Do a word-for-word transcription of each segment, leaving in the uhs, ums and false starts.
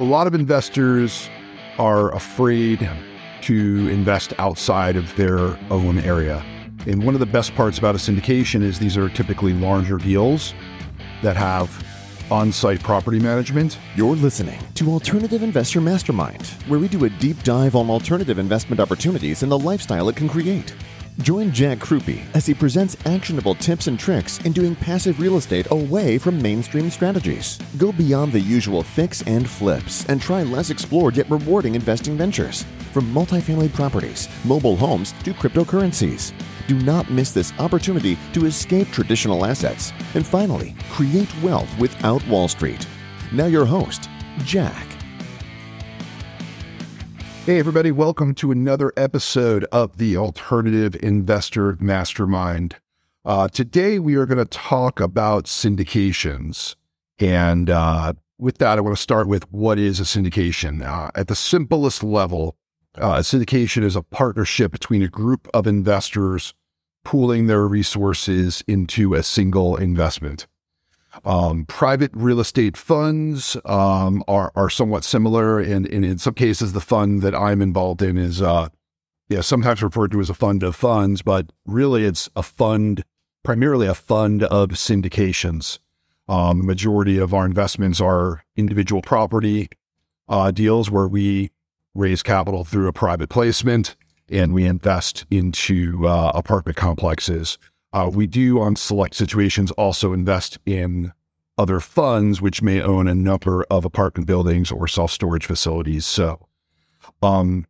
A lot of investors are afraid to invest outside of their own area. And one of the best parts about a syndication is these are typically larger deals that have on-site property management. You're listening to Alternative Investor Mastermind, where we do a deep dive on alternative investment opportunities and the lifestyle it can create. Join Jack Krupey as he presents actionable tips and tricks in doing passive real estate away from mainstream strategies. Go beyond the usual fix and flips and try less explored yet rewarding investing ventures, from multifamily properties, mobile homes, to cryptocurrencies. Do not miss this opportunity to escape traditional assets and finally create wealth without Wall Street. Now your host, Jack. Hey everybody, welcome to another episode of the Alternative Investor Mastermind. Uh, today we are going to talk about syndications. And uh, with that, I want to start with what is a syndication. Uh, at the simplest level, uh, a syndication is a partnership between a group of investors pooling their resources into a single investment. Um, private real estate funds um, are are somewhat similar, and, and in some cases, the fund that I'm involved in is uh, yeah sometimes referred to as a fund of funds, but really it's a fund, primarily a fund of syndications. Um, the majority of our investments are individual property uh, deals where we raise capital through a private placement, and we invest into uh, apartment complexes. Uh, we do, on select situations, also invest in other funds which may own a number of apartment buildings or self-storage facilities. So um,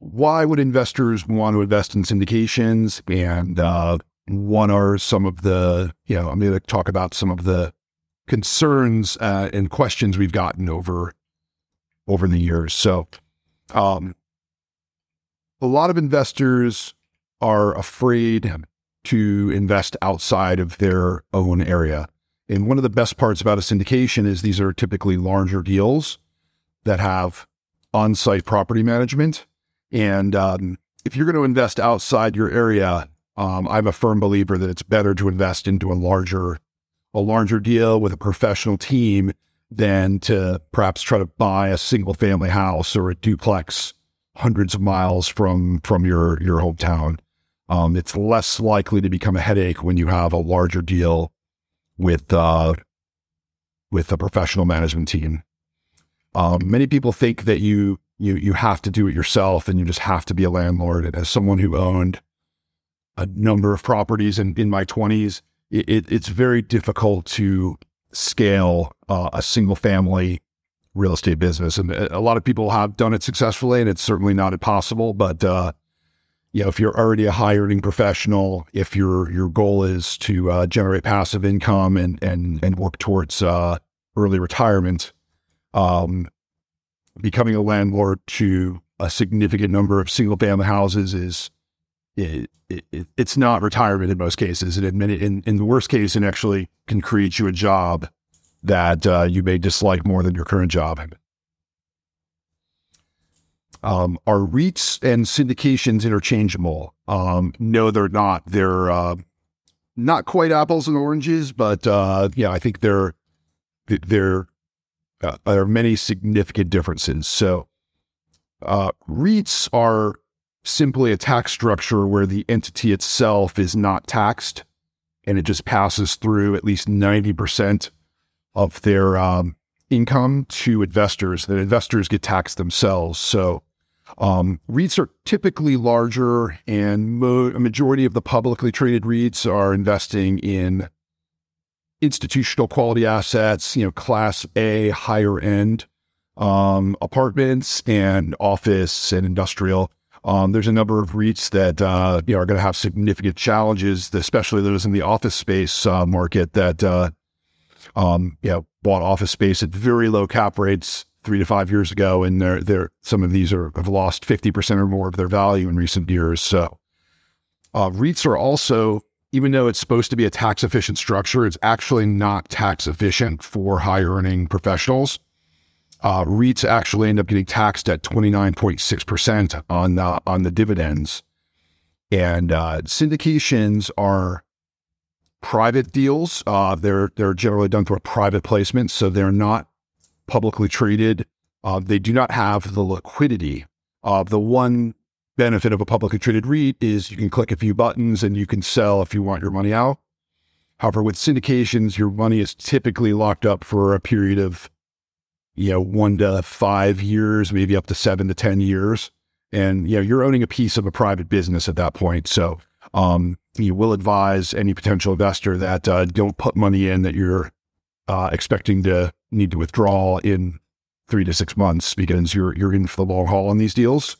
why would investors want to invest in syndications? And uh, what are some of the, you know, I'm going to talk about some of the concerns uh, and questions we've gotten over, over the years. So um, a lot of investors are afraid to invest outside of their own area. And one of the best parts about a syndication is these are typically larger deals that have on-site property management. And um, if you're going to invest outside your area, um, I'm a firm believer that it's better to invest into a larger, a larger deal with a professional team than to perhaps try to buy a single-family house or a duplex hundreds of miles from from your your hometown. Um, it's less likely to become a headache when you have a larger deal with uh, with a professional management team. Um, many people think that you you you have to do it yourself and you just have to be a landlord. And as someone who owned a number of properties in, in my twenties, it, it, it's very difficult to scale uh, a single family real estate business. And a lot of people have done it successfully, and it's certainly not impossible, but uh, You know, if you're already a high earning professional, if your your goal is to uh, generate passive income and and and work towards uh, early retirement, um, becoming a landlord to a significant number of single family houses is it, it, it's not retirement in most cases, and in many, in, in the worst case, it actually can create you a job that uh, you may dislike more than your current job. Um, are REITs and syndications interchangeable? Um, no, they're not. They're uh, not quite apples and oranges, but uh, yeah, I think there there uh, are many significant differences. So, uh, REITs are simply a tax structure where the entity itself is not taxed, and it just passes through at least ninety percent of their um, income to investors. That investors get taxed themselves. So. Um, REITs are typically larger, and mo- a majority of the publicly traded REITs are investing in institutional quality assets, you know, class A, higher end um, apartments and office and industrial. Um, there's a number of REITs that uh, you know, are going to have significant challenges, especially those in the office space uh, market that uh, um, you know, bought office space at very low cap rates three to five years ago, and they're, they're, some of these are have lost fifty percent or more of their value in recent years. So uh, REITs are also, even though it's supposed to be a tax-efficient structure, it's actually not tax-efficient for high-earning professionals. Uh, REITs actually end up getting taxed at twenty-nine point six percent on, uh, on the dividends. And uh, syndications are private deals. Uh, they're, they're generally done through a private placement, so they're not publicly traded. Uh, they do not have the liquidity. Uh, the one benefit of a publicly traded REIT is you can click a few buttons and you can sell if you want your money out. However, with syndications, your money is typically locked up for a period of, you know, one to five years, maybe up to seven to ten years. And, you know, you're owning a piece of a private business at that point. So um, you will advise any potential investor that uh, don't put money in that you're uh, expecting to need to withdraw in three to six months because you're you're in for the long haul on these deals.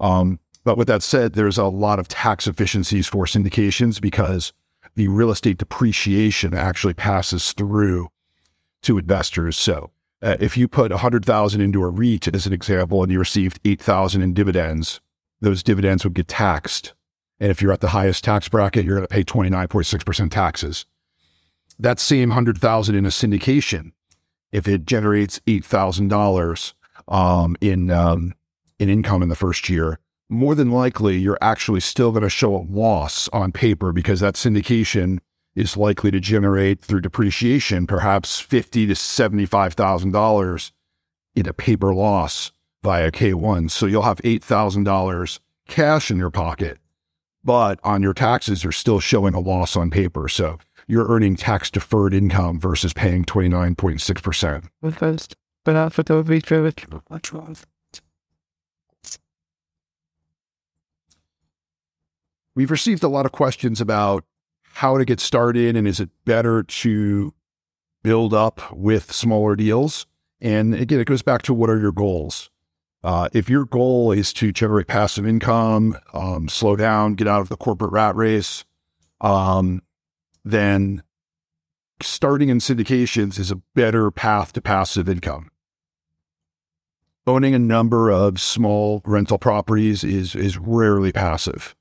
Um, but with that said, there's a lot of tax efficiencies for syndications because the real estate depreciation actually passes through to investors. So uh, if you put one hundred thousand dollars into a REIT, as an example, and you received eight thousand dollars in dividends, those dividends would get taxed. And if you're at the highest tax bracket, you're going to pay twenty-nine point six percent taxes. That same one hundred thousand dollars in a syndication, if it generates eight thousand dollars um, in um, in income in the first year, more than likely you're actually still going to show a loss on paper because that syndication is likely to generate through depreciation perhaps fifty to seventy-five thousand dollars in a paper loss via K one. So you'll have eight thousand dollars cash in your pocket, but on your taxes you're still showing a loss on paper. So you're earning tax deferred income versus paying twenty-nine point six percent. We've received a lot of questions about how to get started and is it better to build up with smaller deals? And again, it goes back to what are your goals? Uh, if your goal is to generate passive income, um, slow down, get out of the corporate rat race, um, then starting in syndications is a better path to passive income. Owning a number of small rental properties is is rarely passive.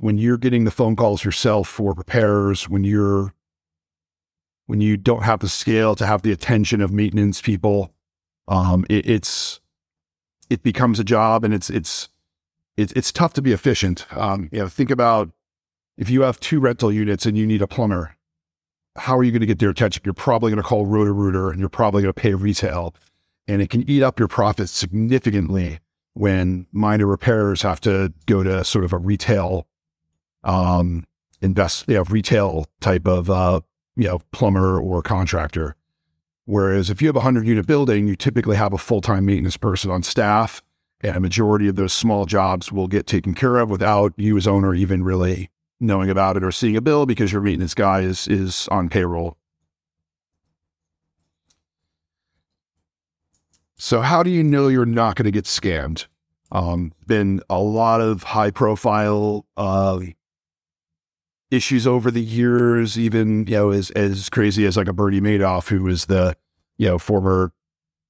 When you're getting the phone calls yourself for repairs, when you're when you don't have the scale to have the attention of maintenance people, um, it, it's it becomes a job, and it's it's it's it's tough to be efficient. Um, you know, think about if you have two rental units and you need a plumber, how are you going to get their attention? You're probably going to call Roto-Rooter, and you're probably going to pay retail, and it can eat up your profits significantly when minor repairs have to go to sort of a retail um, invest, you know, retail type of uh, you know plumber or contractor. Whereas if you have a hundred unit building, you typically have a full time maintenance person on staff, and a majority of those small jobs will get taken care of without you as owner even really knowing about it or seeing a bill because your maintenance guy is is on payroll. So how do you know you're not going to get scammed? Um, been a lot of high profile uh, issues over the years, even, you know, as, as crazy as like a Bernie Madoff, who was the, you know, former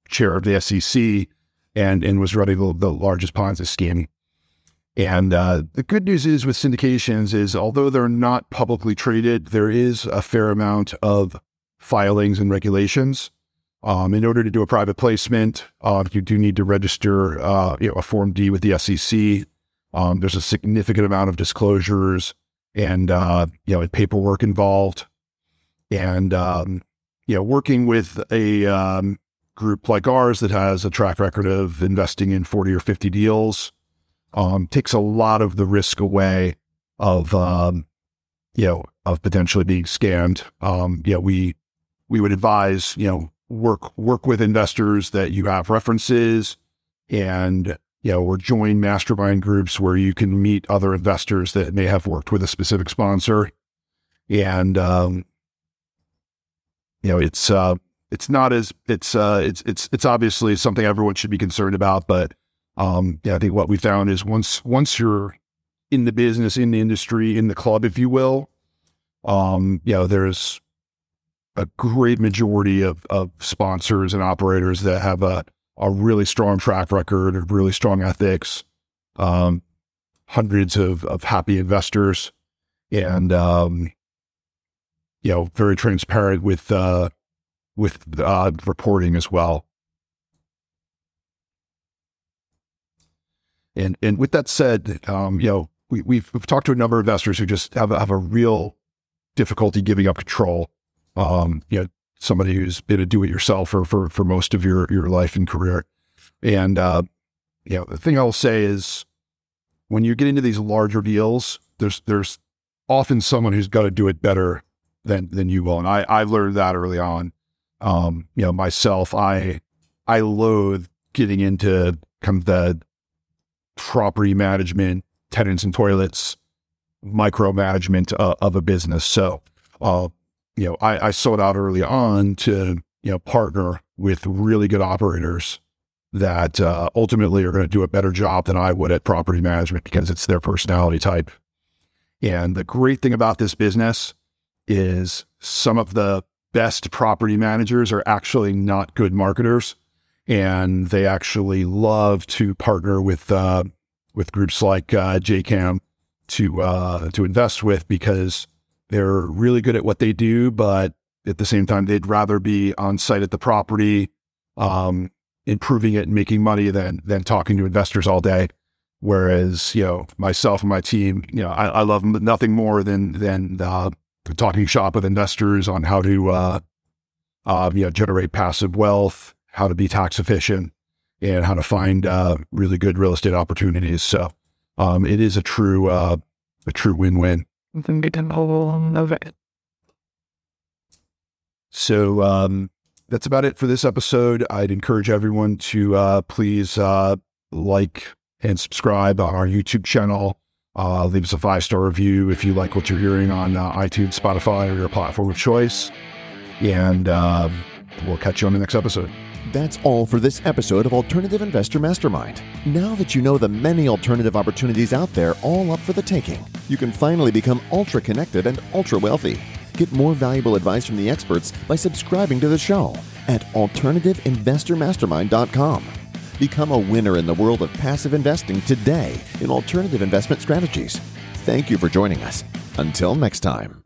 chair of the S E C and, and was running the, the largest Ponzi scheme. And uh, the good news is with syndications is although they're not publicly traded, there is a fair amount of filings and regulations. Um, in order to do a private placement, uh, you do need to register uh, you know, a Form D with the S E C. Um, there's a significant amount of disclosures and uh, you know paperwork involved. And um, you know, working with a um, group like ours that has a track record of investing in forty or fifty deals um, takes a lot of the risk away of um, you know of potentially being scammed. Um, you know, we we would advise you know. work work with investors that you have references and, you know, or join mastermind groups where you can meet other investors that may have worked with a specific sponsor. And, um, you know, it's, uh, it's not as it's, uh, it's, it's, it's obviously something everyone should be concerned about, but, um, yeah, I think what we found is once, once you're in the business, in the industry, in the club, if you will, um, you know, there's a great majority of, of sponsors and operators that have a, a really strong track record, really strong ethics, um, hundreds of, of happy investors, and, um, you know, very transparent with, uh, with, uh, reporting as well. And, and with that said, um, you know, we, we've, we've talked to a number of investors who just have, have a real difficulty giving up control. Um, you know, somebody who's been a do-it-yourselfer for for most of your your life and career. And uh, you know, the thing I'll say is, when you get into these larger deals, there's there's often someone who's got to do it better than than you will. And I I learned that early on. Um, you know, myself, I I loathe getting into kind of the property management, tenants and toilets, micromanagement uh, of a business. So, uh, you know, I, I sought out early on to, you know, partner with really good operators that uh, ultimately are going to do a better job than I would at property management, because it's their personality type. And the great thing about this business is some of the best property managers are actually not good marketers, and they actually love to partner with uh, with groups like uh, J CAM to uh, to invest with, because they're really good at what they do, but at the same time, they'd rather be on site at the property, um, improving it and making money than than talking to investors all day. Whereas, you know, myself and my team, you know, I, I love nothing more than than uh, talking shop with investors on how to uh, uh, you know, generate passive wealth, how to be tax efficient, and how to find uh, really good real estate opportunities. So um, it is a true uh, a true win-win. So um, that's about it for this episode. I'd encourage everyone to uh, please uh, like and subscribe on our YouTube channel. Uh, leave us a five-star review if you like what you're hearing on uh, iTunes, Spotify, or your platform of choice. And uh, we'll catch you on the next episode. That's all for this episode of Alternative Investor Mastermind. Now that you know the many alternative opportunities out there all up for the taking, you can finally become ultra-connected and ultra-wealthy. Get more valuable advice from the experts by subscribing to the show at alternative investor mastermind dot com. Become a winner in the world of passive investing today in alternative investment strategies. Thank you for joining us. Until next time.